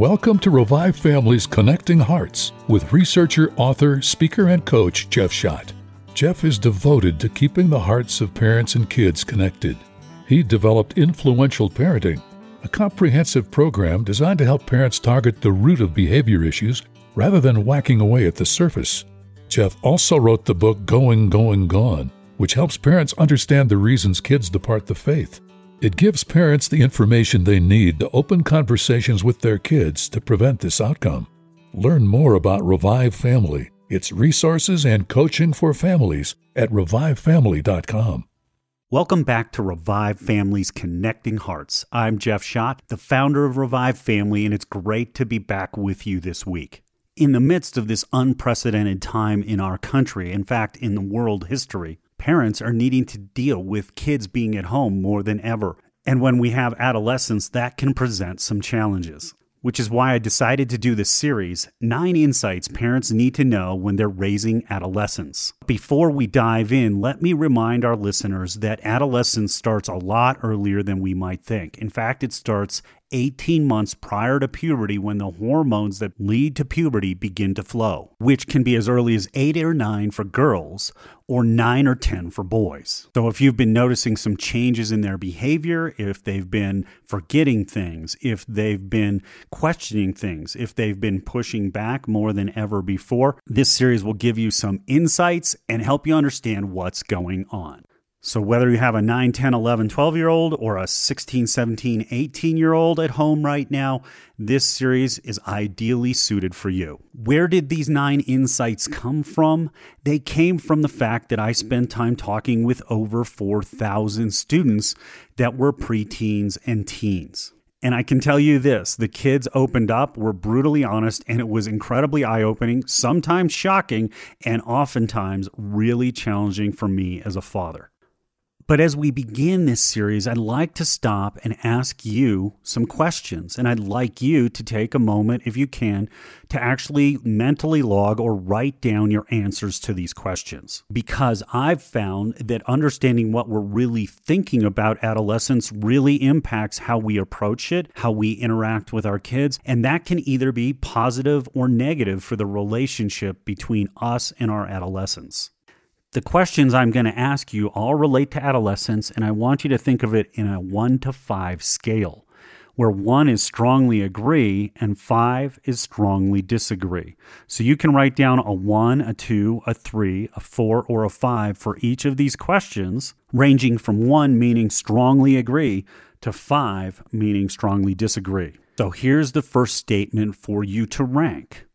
Welcome to Revive Family's Connecting Hearts with researcher, author, speaker, and coach Jeff Schott. Jeff is devoted to keeping the hearts of parents and kids connected. He developed Influential Parenting, a comprehensive program designed to help parents target the root of behavior issues rather than whacking away at the surface. Jeff also wrote the book Going, Going, Gone, which helps parents understand the reasons kids depart the faith. It gives parents the information they need to open conversations with their kids to prevent this outcome. Learn more about Revive Family, its resources, and coaching for families at revivefamily.com. Welcome back to Revive Family's Connecting Hearts. I'm Jeff Schott, the founder of Revive Family, and it's great to be back with you this week. In the midst of this unprecedented time in our country, in fact, in the world history, parents are needing to deal with kids being at home more than ever. And when we have adolescents, that can present some challenges, which is why I decided to do this series, 9 Insights Parents Need to Know When They're Raising Adolescents. Before we dive in, let me remind our listeners that adolescence starts a lot earlier than we might think. In fact, it starts 18 months prior to puberty, when the hormones that lead to puberty begin to flow, which can be as early as 8 or 9 for girls or 9 or 10 for boys. So if you've been noticing some changes in their behavior, if they've been forgetting things, if they've been questioning things, if they've been pushing back more than ever before, this series will give you some insights and help you understand what's going on. So whether you have a 9, 10, 11, 12-year-old or a 16, 17, 18-year-old at home right now, this series is ideally suited for you. Where did these 9 insights come from? They came from the fact that I spent time talking with over 4,000 students that were preteens and teens. And I can tell you this, the kids opened up, were brutally honest, and it was incredibly eye-opening, sometimes shocking, and oftentimes really challenging for me as a father. But as we begin this series, I'd like to stop and ask you some questions. And I'd like you to take a moment, if you can, to actually mentally log or write down your answers to these questions. Because I've found that understanding what we're really thinking about adolescence really impacts how we approach it, how we interact with our kids. And that can either be positive or negative for the relationship between us and our adolescents. The questions I'm going to ask you all relate to adolescence, and I want you to think of it in a 1 to 5 scale, where 1 is strongly agree and 5 is strongly disagree. So you can write down a 1, a 2, a 3, a 4, or a 5 for each of these questions, ranging from 1 meaning strongly agree to 5 meaning strongly disagree. So here's the first statement for you to rank.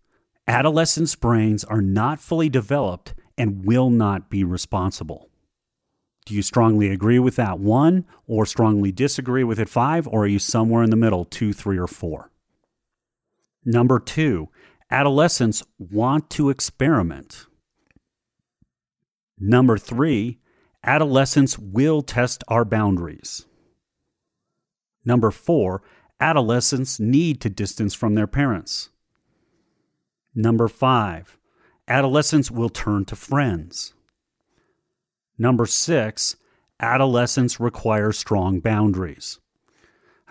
Adolescents' brains are not fully developed and will not be responsible. Do you strongly agree with that 1, or strongly disagree with it 5, or are you somewhere in the middle, 2, 3, or 4? Number 2, adolescents want to experiment. Number 3, adolescents will test our boundaries. Number 4, adolescents need to distance from their parents. Number 5, adolescents will turn to friends. Number 6, adolescents require strong boundaries.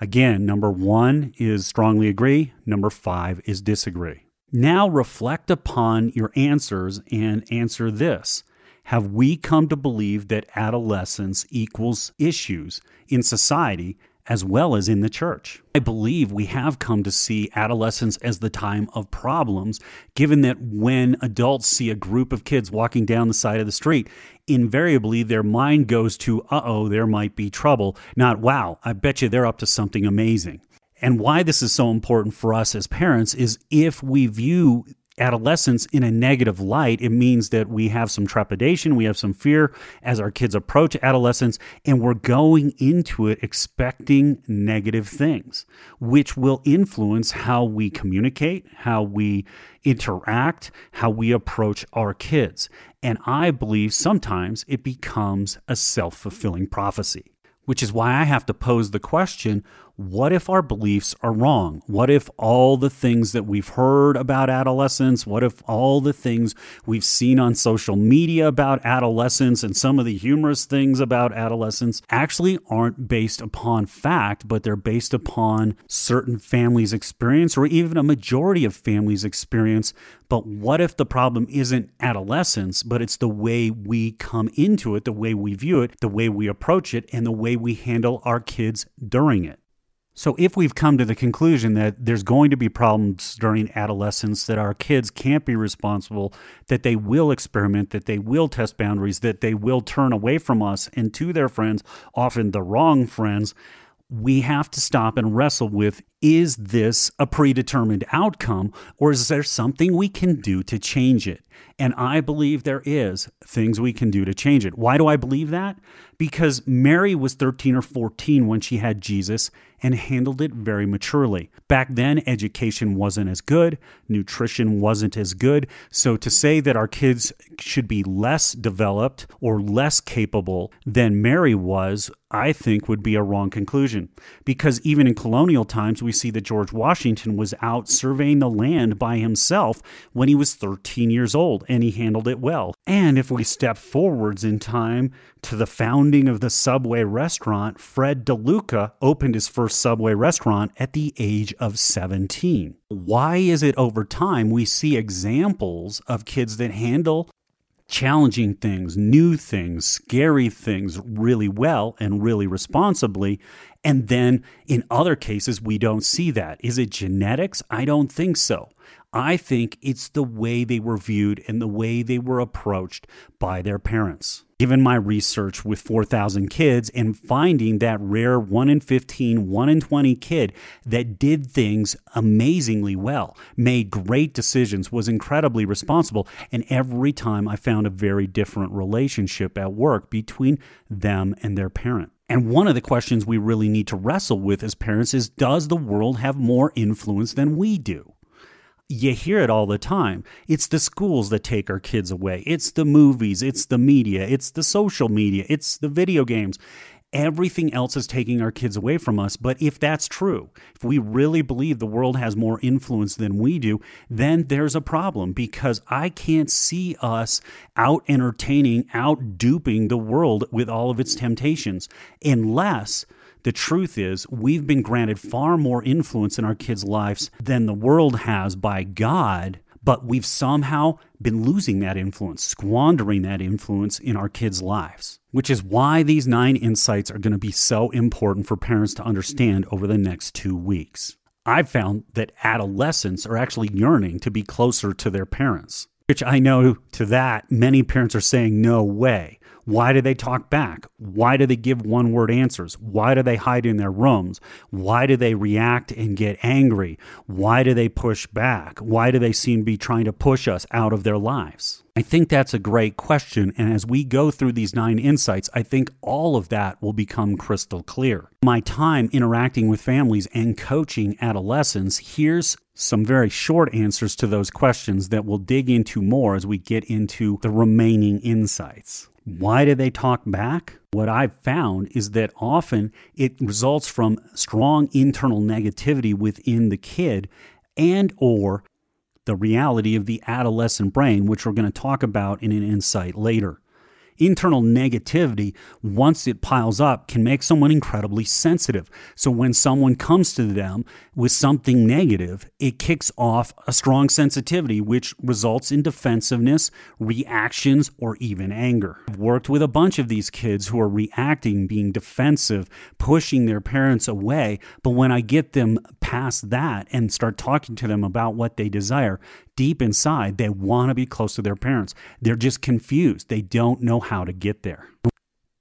Again, number 1 is strongly agree, number 5 is disagree. Now reflect upon your answers and answer this. Have we come to believe that adolescence equals issues in society as well as in the church? I believe we have come to see adolescence as the time of problems, given that when adults see a group of kids walking down the side of the street, invariably their mind goes to, uh-oh, there might be trouble, not, wow, I bet you they're up to something amazing. And why this is so important for us as parents is if we view adolescence in a negative light, it means that we have some trepidation, we have some fear as our kids approach adolescence, and we're going into it expecting negative things, which will influence how we communicate, how we interact, how we approach our kids. And I believe sometimes it becomes a self-fulfilling prophecy, which is why I have to pose the question, what if our beliefs are wrong? What if all the things that we've heard about adolescence, what if all the things we've seen on social media about adolescence and some of the humorous things about adolescence actually aren't based upon fact, but they're based upon certain families' experience or even a majority of families' experience. But what if the problem isn't adolescence, but it's the way we come into it, the way we view it, the way we approach it, and the way we handle our kids during it? So if we've come to the conclusion that there's going to be problems during adolescence, that our kids can't be responsible, that they will experiment, that they will test boundaries, that they will turn away from us and to their friends, often the wrong friends, we have to stop and wrestle with, is this a predetermined outcome, or is there something we can do to change it? And I believe there is things we can do to change it. Why do I believe that? Because Mary was 13 or 14 when she had Jesus and handled it very maturely. Back then, education wasn't as good, nutrition wasn't as good. So to say that our kids should be less developed or less capable than Mary was, I think would be a wrong conclusion. Because even in colonial times, we see that George Washington was out surveying the land by himself when he was 13 years old, and he handled it well. And if we step forwards in time to the founding of the Subway restaurant, Fred DeLuca opened his first Subway restaurant at the age of 17. Why is it over time we see examples of kids that handle challenging things, new things, scary things really well and really responsibly? And then in other cases, we don't see that. Is it genetics? I don't think so. I think it's the way they were viewed and the way they were approached by their parents. Given my research with 4,000 kids and finding that rare 1 in 15, 1 in 20 kid that did things amazingly well, made great decisions, was incredibly responsible, and every time I found a very different relationship at work between them and their parent. And one of the questions we really need to wrestle with as parents is, does the world have more influence than we do? You hear it all the time. It's the schools that take our kids away. It's the movies. It's the media. It's the social media. It's the video games. Everything else is taking our kids away from us. But if that's true, if we really believe the world has more influence than we do, then there's a problem, because I can't see us out entertaining, out duping the world with all of its temptations, unless the truth is, we've been granted far more influence in our kids' lives than the world has by God, but we've somehow been losing that influence, squandering that influence in our kids' lives, which is why these 9 insights are going to be so important for parents to understand over the next 2 weeks. I've found that adolescents are actually yearning to be closer to their parents, which I know to that many parents are saying, no way. Why do they talk back? Why do they give one-word answers? Why do they hide in their rooms? Why do they react and get angry? Why do they push back? Why do they seem to be trying to push us out of their lives? I think that's a great question, and as we go through these 9 insights, I think all of that will become crystal clear. My time interacting with families and coaching adolescents, here's some very short answers to those questions that we'll dig into more as we get into the remaining insights. Why do they talk back? What I've found is that often it results from strong internal negativity within the kid and or the reality of the adolescent brain, which we're going to talk about in an insight later. Internal negativity, once it piles up, can make someone incredibly sensitive. So when someone comes to them with something negative, it kicks off a strong sensitivity, which results in defensiveness, reactions, or even anger. I've worked with a bunch of these kids who are reacting, being defensive, pushing their parents away. But when I get them past that and start talking to them about what they desire, deep inside, they want to be close to their parents. They're just confused. They don't know how to get there.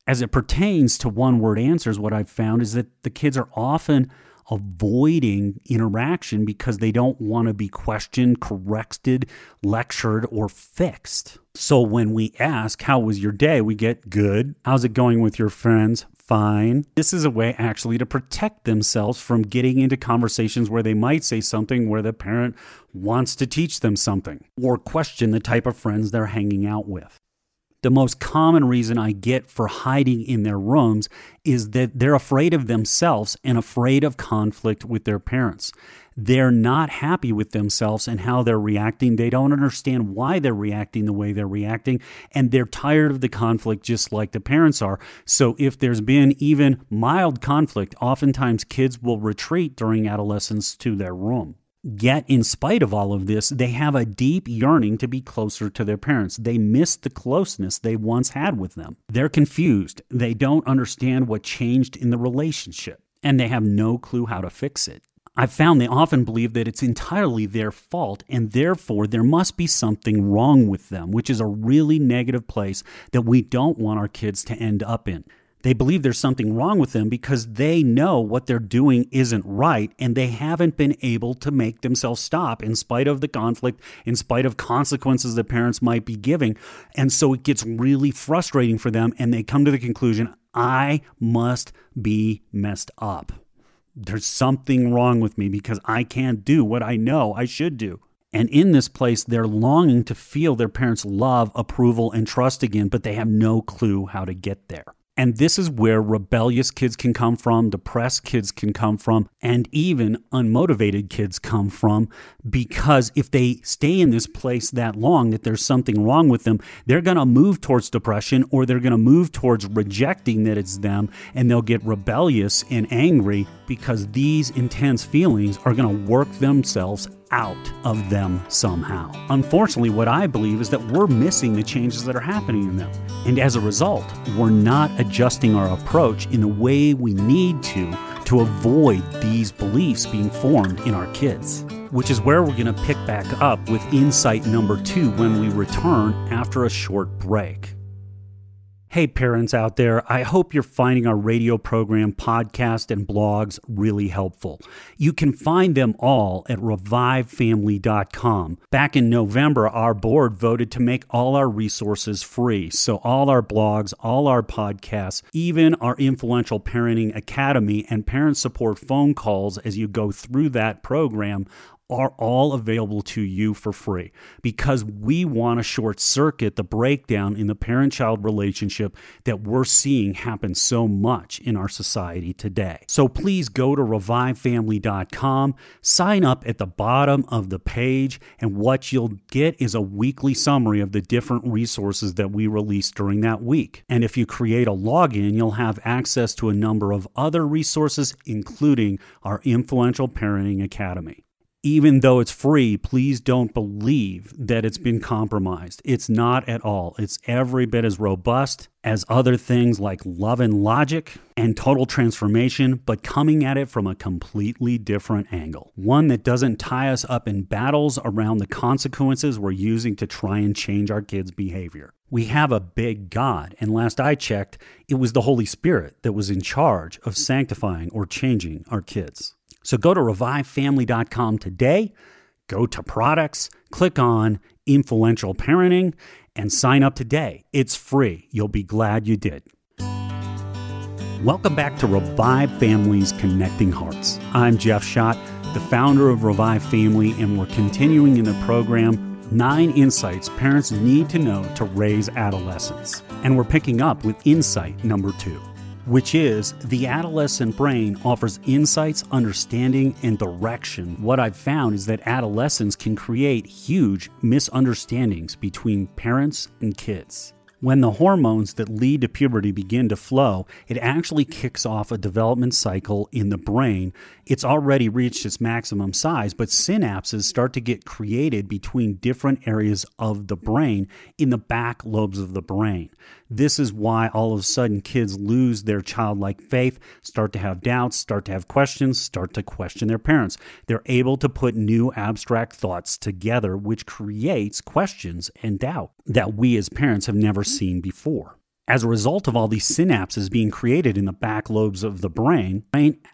As it pertains to one-word answers, what I've found is that the kids are often avoiding interaction because they don't want to be questioned, corrected, lectured, or fixed. So when we ask, how was your day? We get good. How's it going with your friends? Fine. This is a way actually to protect themselves from getting into conversations where they might say something where the parent wants to teach them something or question the type of friends they're hanging out with. The most common reason I get for hiding in their rooms is that they're afraid of themselves and afraid of conflict with their parents. They're not happy with themselves and how they're reacting. They don't understand why they're reacting the way they're reacting, and they're tired of the conflict just like the parents are. So if there's been even mild conflict, oftentimes kids will retreat during adolescence to their room. Yet, in spite of all of this, they have a deep yearning to be closer to their parents. They miss the closeness they once had with them. They're confused. They don't understand what changed in the relationship, and they have no clue how to fix it. I've found they often believe that it's entirely their fault, and therefore there must be something wrong with them, which is a really negative place that we don't want our kids to end up in. They believe there's something wrong with them because they know what they're doing isn't right, and they haven't been able to make themselves stop in spite of the conflict, in spite of consequences that parents might be giving. And so it gets really frustrating for them, and they come to the conclusion, I must be messed up. There's something wrong with me because I can't do what I know I should do. And in this place, they're longing to feel their parents' love, approval, and trust again, but they have no clue how to get there. And this is where rebellious kids can come from, depressed kids can come from, and even unmotivated kids come from, because if they stay in this place that long, that there's something wrong with them, they're going to move towards depression, or they're going to move towards rejecting that it's them, and they'll get rebellious and angry because these intense feelings are going to work themselves out of them somehow. Unfortunately, what I believe is that we're missing the changes that are happening in them. And as a result, we're not adjusting our approach in the way we need to avoid these beliefs being formed in our kids, which is where we're going to pick back up with insight number 2 when we return after a short break. Hey, parents out there, I hope you're finding our radio program, podcast, and blogs really helpful. You can find them all at revivefamily.com. Back in November, our board voted to make all our resources free. So all our blogs, all our podcasts, even our Influential Parenting Academy and parent support phone calls as you go through that program are all available to you for free, because we want to short circuit the breakdown in the parent-child relationship that we're seeing happen so much in our society today. So please go to revivefamily.com, sign up at the bottom of the page, and what you'll get is a weekly summary of the different resources that we release during that week. And if you create a login, you'll have access to a number of other resources, including our Influential Parenting Academy. Even though it's free, please don't believe that it's been compromised. It's not at all. It's every bit as robust as other things like Love and Logic and Total Transformation, but coming at it from a completely different angle. One that doesn't tie us up in battles around the consequences we're using to try and change our kids' behavior. We have a big God, and last I checked, it was the Holy Spirit that was in charge of sanctifying or changing our kids. So go to revivefamily.com today, go to products, click on Influential Parenting, and sign up today. It's free. You'll be glad you did. Welcome back to Revive Family's Connecting Hearts. I'm Jeff Schott, the founder of Revive Family, and we're continuing in the program 9 Insights Parents Need to Know to Raise Adolescents. And we're picking up with insight number 2. Which is the adolescent brain offers insights, understanding, and direction. What I've found is that adolescents can create huge misunderstandings between parents and kids. When the hormones that lead to puberty begin to flow, it actually kicks off a development cycle in the brain. It's already reached its maximum size, but synapses start to get created between different areas of the brain in the back lobes of the brain. This is why all of a sudden kids lose their childlike faith, start to have doubts, start to have questions, start to question their parents. They're able to put new abstract thoughts together, which creates questions and doubt that we as parents have never seen before. As a result of all these synapses being created in the back lobes of the brain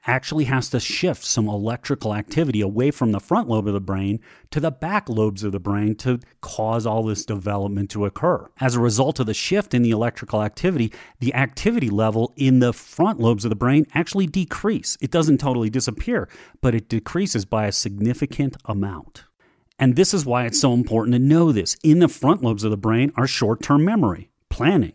actually has to shift some electrical activity away from the front lobe of the brain to the back lobes of the brain to cause all this development to occur. As a result of the shift in the electrical activity, the activity level in the front lobes of the brain actually decrease. It doesn't totally disappear, but it decreases by a significant amount. And this is why it's so important to know this. In the front lobes of the brain are short-term memory, planning,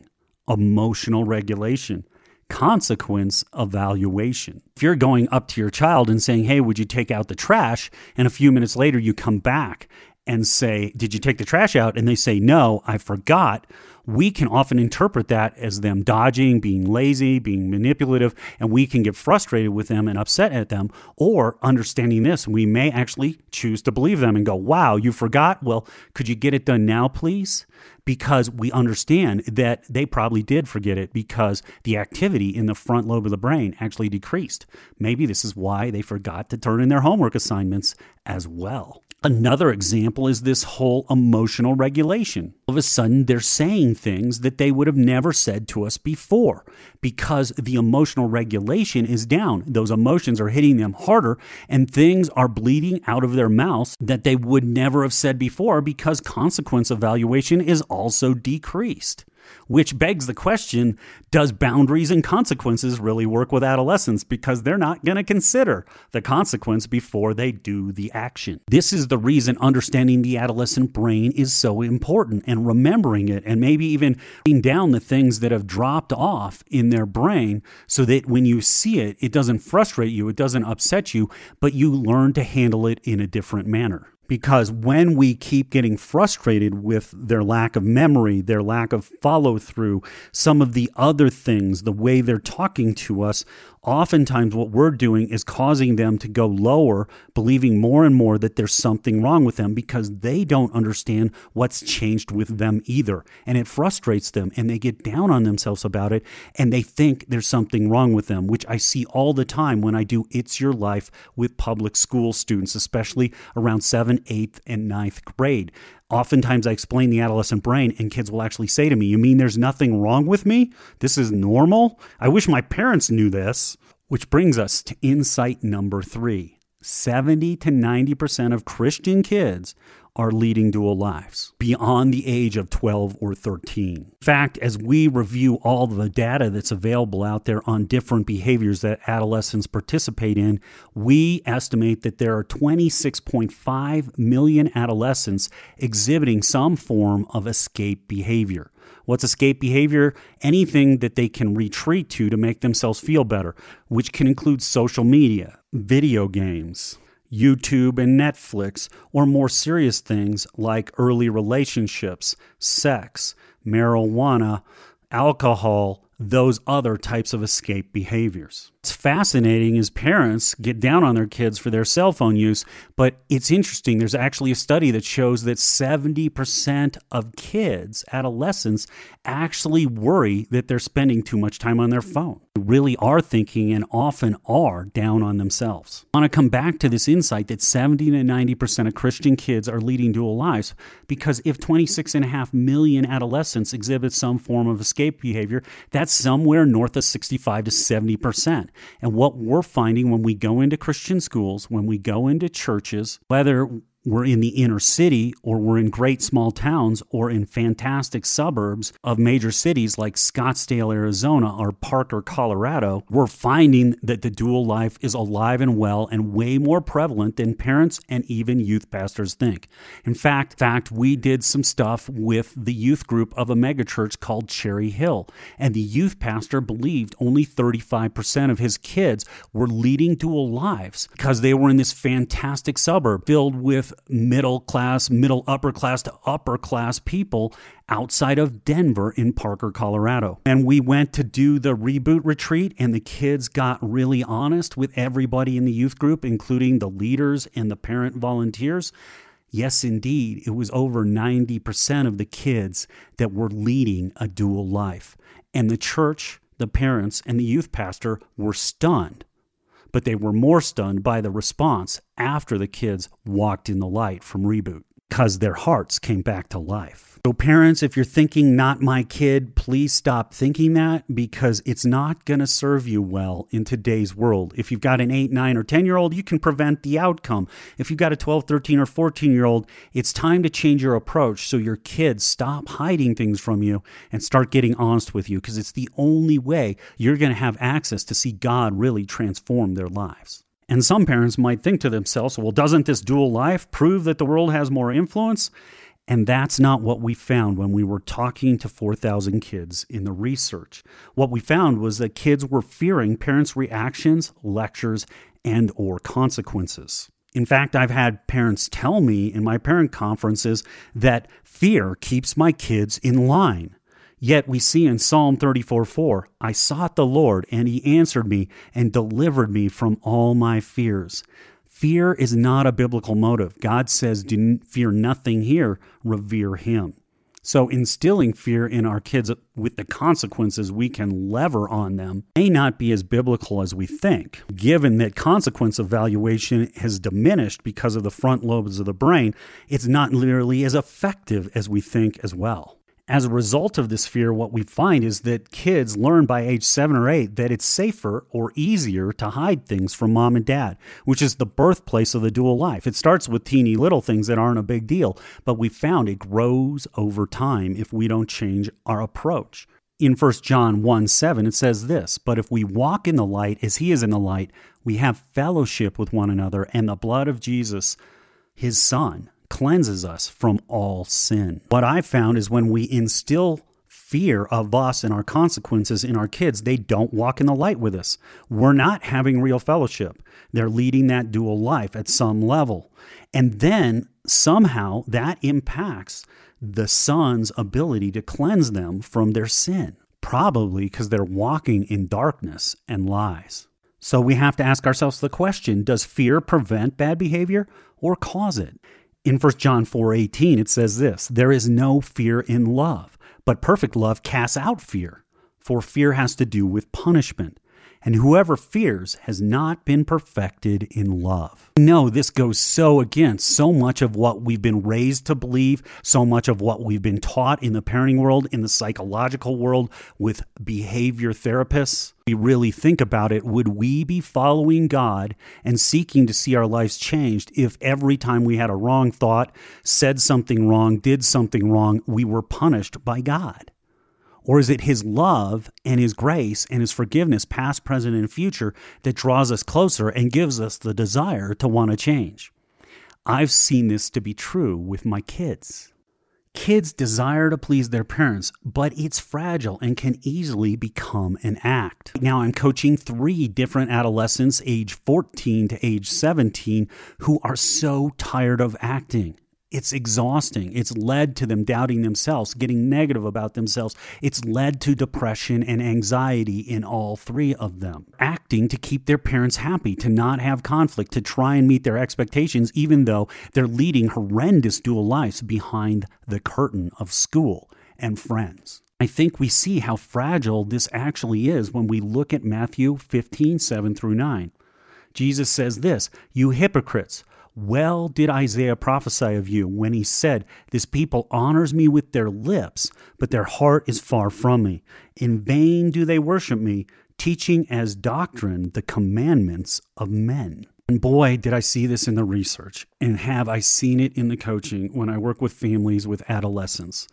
emotional regulation, consequence evaluation. If you're going up to your child and saying, hey, would you take out the trash? And a few minutes later, you come back and say, did you take the trash out? And they say, no, I forgot. We can often interpret that as them dodging, being lazy, being manipulative, and we can get frustrated with them and upset at them. Or understanding this, we may actually choose to believe them and go, wow, you forgot? Well, could you get it done now, please? Because we understand that they probably did forget it because the activity in the front lobe of the brain actually decreased. Maybe this is why they forgot to turn in their homework assignments as well. Another example is this whole emotional regulation. All of a sudden, they're saying things that they would have never said to us before because the emotional regulation is down. Those emotions are hitting them harder, and things are bleeding out of their mouths that they would never have said before because consequence evaluation is also decreased. Which begs the question, does boundaries and consequences really work with adolescents? Because they're not going to consider the consequence before they do the action. This is the reason understanding the adolescent brain is so important, and remembering it, and maybe even writing down the things that have dropped off in their brain so that when you see it, it doesn't frustrate you, it doesn't upset you, but you learn to handle it in a different manner. Because when we keep getting frustrated with their lack of memory, their lack of follow-through, some of the other things, the way they're talking to us, oftentimes what we're doing is causing them to go lower, believing more and more that there's something wrong with them because they don't understand what's changed with them either. And it frustrates them, and they get down on themselves about it, and they think there's something wrong with them, which I see all the time when I do It's Your Life with public school students, especially around 7th, 8th, and 9th grade. Oftentimes I explain the adolescent brain, and kids will actually say to me, you mean there's nothing wrong with me? This is normal? I wish my parents knew this. Which brings us to insight number 3. 70 to 90% of Christian kids are leading dual lives beyond the age of 12 or 13. In fact, as we review all the data that's available out there on different behaviors that adolescents participate in, we estimate that there are 26.5 million adolescents exhibiting some form of escape behavior. What's escape behavior? Anything that they can retreat to make themselves feel better, which can include social media, video games, YouTube and Netflix, or more serious things like early relationships, sex, marijuana, alcohol, those other types of escape behaviors. What's fascinating is parents get down on their kids for their cell phone use, but it's interesting. There's actually a study that shows that 70% of kids, adolescents, actually worry that they're spending too much time on their phone. They really are thinking and often are down on themselves. I want to come back to this insight that 70 to 90% of Christian kids are leading dual lives, because if 26.5 million adolescents exhibit some form of escape behavior, that's somewhere north of 65 to 70%. And what we're finding when we go into Christian schools, when we go into churches, whether we're in the inner city or we're in great small towns or in fantastic suburbs of major cities like Scottsdale, Arizona, or Parker, Colorado, we're finding that the dual life is alive and well and way more prevalent than parents and even youth pastors think. In fact, we did some stuff with the youth group of a megachurch called Cherry Hill, and the youth pastor believed only 35% of his kids were leading dual lives because they were in this fantastic suburb filled with middle class, middle upper class to upper class people outside of Denver in Parker, Colorado. And we went to do the Reboot Retreat, and the kids got really honest with everybody in the youth group, including the leaders and the parent volunteers. Yes, indeed, it was over 90% of the kids that were leading a dual life. And the church, the parents, and the youth pastor were stunned. But they were more stunned by the response after the kids walked in the light from Reboot, because their hearts came back to life. So parents, if you're thinking, not my kid, please stop thinking that, because it's not going to serve you well in today's world. If you've got an 8, 9, or 10-year-old, you can prevent the outcome. If you've got a 12, 13, or 14-year-old, it's time to change your approach so your kids stop hiding things from you and start getting honest with you, because it's the only way you're going to have access to see God really transform their lives. And some parents might think to themselves, well, doesn't this dual life prove that the world has more influence? And that's not what we found when we were talking to 4,000 kids in the research. What we found was that kids were fearing parents' reactions, lectures, and or consequences. In fact, I've had parents tell me in my parent conferences that fear keeps my kids in line. Yet we see in Psalm 34:4, I sought the Lord, and he answered me and delivered me from all my fears. Fear is not a biblical motive. God says, do fear nothing here, revere him. So instilling fear in our kids with the consequences we can lever on them may not be as biblical as we think, given that consequence evaluation has diminished because of the front lobes of the brain. It's not nearly as effective as we think as well. As a result of this fear, what we find is that kids learn by age 7 or 8 that it's safer or easier to hide things from mom and dad, which is the birthplace of the dual life. It starts with teeny little things that aren't a big deal, but we found it grows over time if we don't change our approach. In 1 John 1:7, it says this, "But if we walk in the light as he is in the light, we have fellowship with one another, and the blood of Jesus, his son, cleanses us from all sin." What I found is when we instill fear of us and our consequences in our kids, they don't walk in the light with us. We're not having real fellowship. They're leading that dual life at some level. And then somehow that impacts the son's ability to cleanse them from their sin, probably because they're walking in darkness and lies. So we have to ask ourselves the question, does fear prevent bad behavior or cause it? In 1 John 4:18, it says this, "There is no fear in love, but perfect love casts out fear, for fear has to do with punishment. And whoever fears has not been perfected in love." No, this goes so against so much of what we've been raised to believe, so much of what we've been taught in the parenting world, in the psychological world, with behavior therapists. We really think about it. Would we be following God and seeking to see our lives changed if every time we had a wrong thought, said something wrong, did something wrong, we were punished by God? Or is it his love and his grace and his forgiveness, past, present, and future, that draws us closer and gives us the desire to want to change? I've seen this to be true with my kids. Kids desire to please their parents, but it's fragile and can easily become an act. Now I'm coaching 3 different adolescents, age 14 to age 17, who are so tired of acting. It's exhausting. It's led to them doubting themselves, getting negative about themselves. It's led to depression and anxiety in all 3 of them. Acting to keep their parents happy, to not have conflict, to try and meet their expectations, even though they're leading horrendous dual lives behind the curtain of school and friends. I think we see how fragile this actually is when we look at Matthew 15:7-9. Jesus says this, "You hypocrites, well did Isaiah prophesy of you when he said, 'This people honors me with their lips, but their heart is far from me. In vain do they worship me, teaching as doctrine the commandments of men.'" And boy, did I see this in the research, and have I seen it in the coaching when I work with families with adolescents.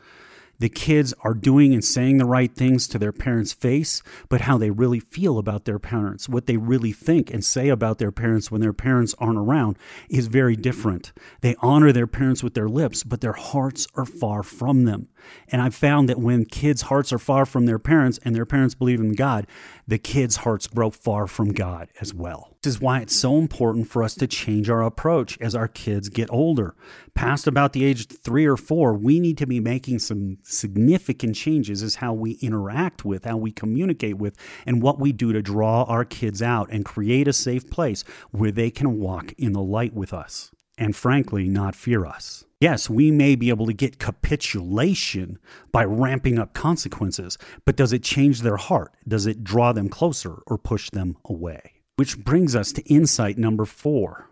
The kids are doing and saying the right things to their parents' face, but how they really feel about their parents, what they really think and say about their parents when their parents aren't around is very different. They honor their parents with their lips, but their hearts are far from them. And I've found that when kids' hearts are far from their parents and their parents believe in God, the kids' hearts grow far from God as well. This is why it's so important for us to change our approach as our kids get older. Past about the age 3 or 4, we need to be making some significant changes as how we interact with, how we communicate with, and what we do to draw our kids out and create a safe place where they can walk in the light with us and, frankly, not fear us. Yes, we may be able to get capitulation by ramping up consequences, but does it change their heart? Does it draw them closer or push them away? Which brings us to insight number 4.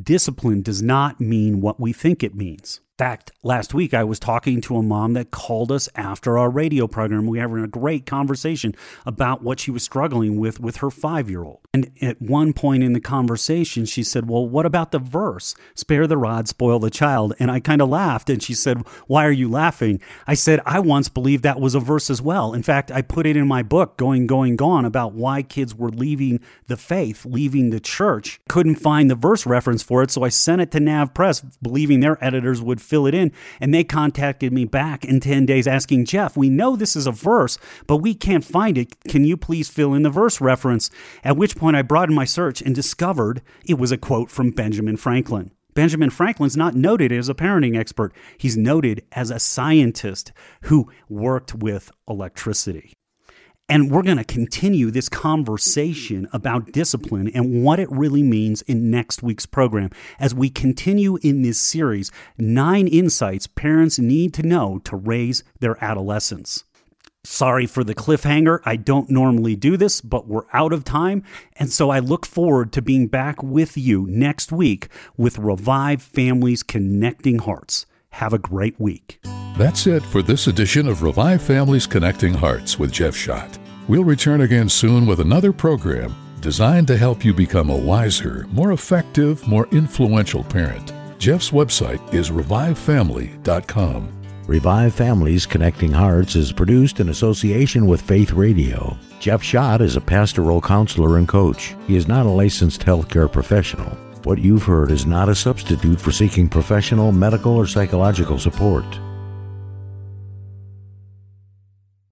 Discipline does not mean what we think it means. In fact, last week I was talking to a mom that called us after our radio program. We were having a great conversation about what she was struggling with her 5-year-old. And at one point in the conversation, she said, "Well, what about the verse, spare the rod, spoil the child?" And I kind of laughed, and she said, "Why are you laughing?" I said, "I once believed that was a verse as well. In fact, I put it in my book, Going, Going, Gone, about why kids were leaving the faith, leaving the church. Couldn't find the verse reference for it, so I sent it to Nav Press, believing their editors would fill it in. And they contacted me back in 10 days asking, Jeff, we know this is a verse, but we can't find it. Can you please fill in the verse reference? At which point I broadened my search and discovered it was a quote from Benjamin Franklin. Benjamin Franklin's not noted as a parenting expert. He's noted as a scientist who worked with electricity. And we're going to continue this conversation about discipline and what it really means in next week's program as we continue in this series, 9 Insights Parents Need to Know to Raise Their Adolescents. Sorry for the cliffhanger. I don't normally do this, but we're out of time. And so I look forward to being back with you next week with Revive Families Connecting Hearts. Have a great week. That's it for this edition of Revive Families Connecting Hearts with Jeff Schott. We'll return again soon with another program designed to help you become a wiser, more effective, more influential parent. Jeff's website is revivefamily.com. Revive Families Connecting Hearts is produced in association with Faith Radio. Jeff Schott is a pastoral counselor and coach. He is not a licensed healthcare professional. What you've heard is not a substitute for seeking professional, medical, or psychological support.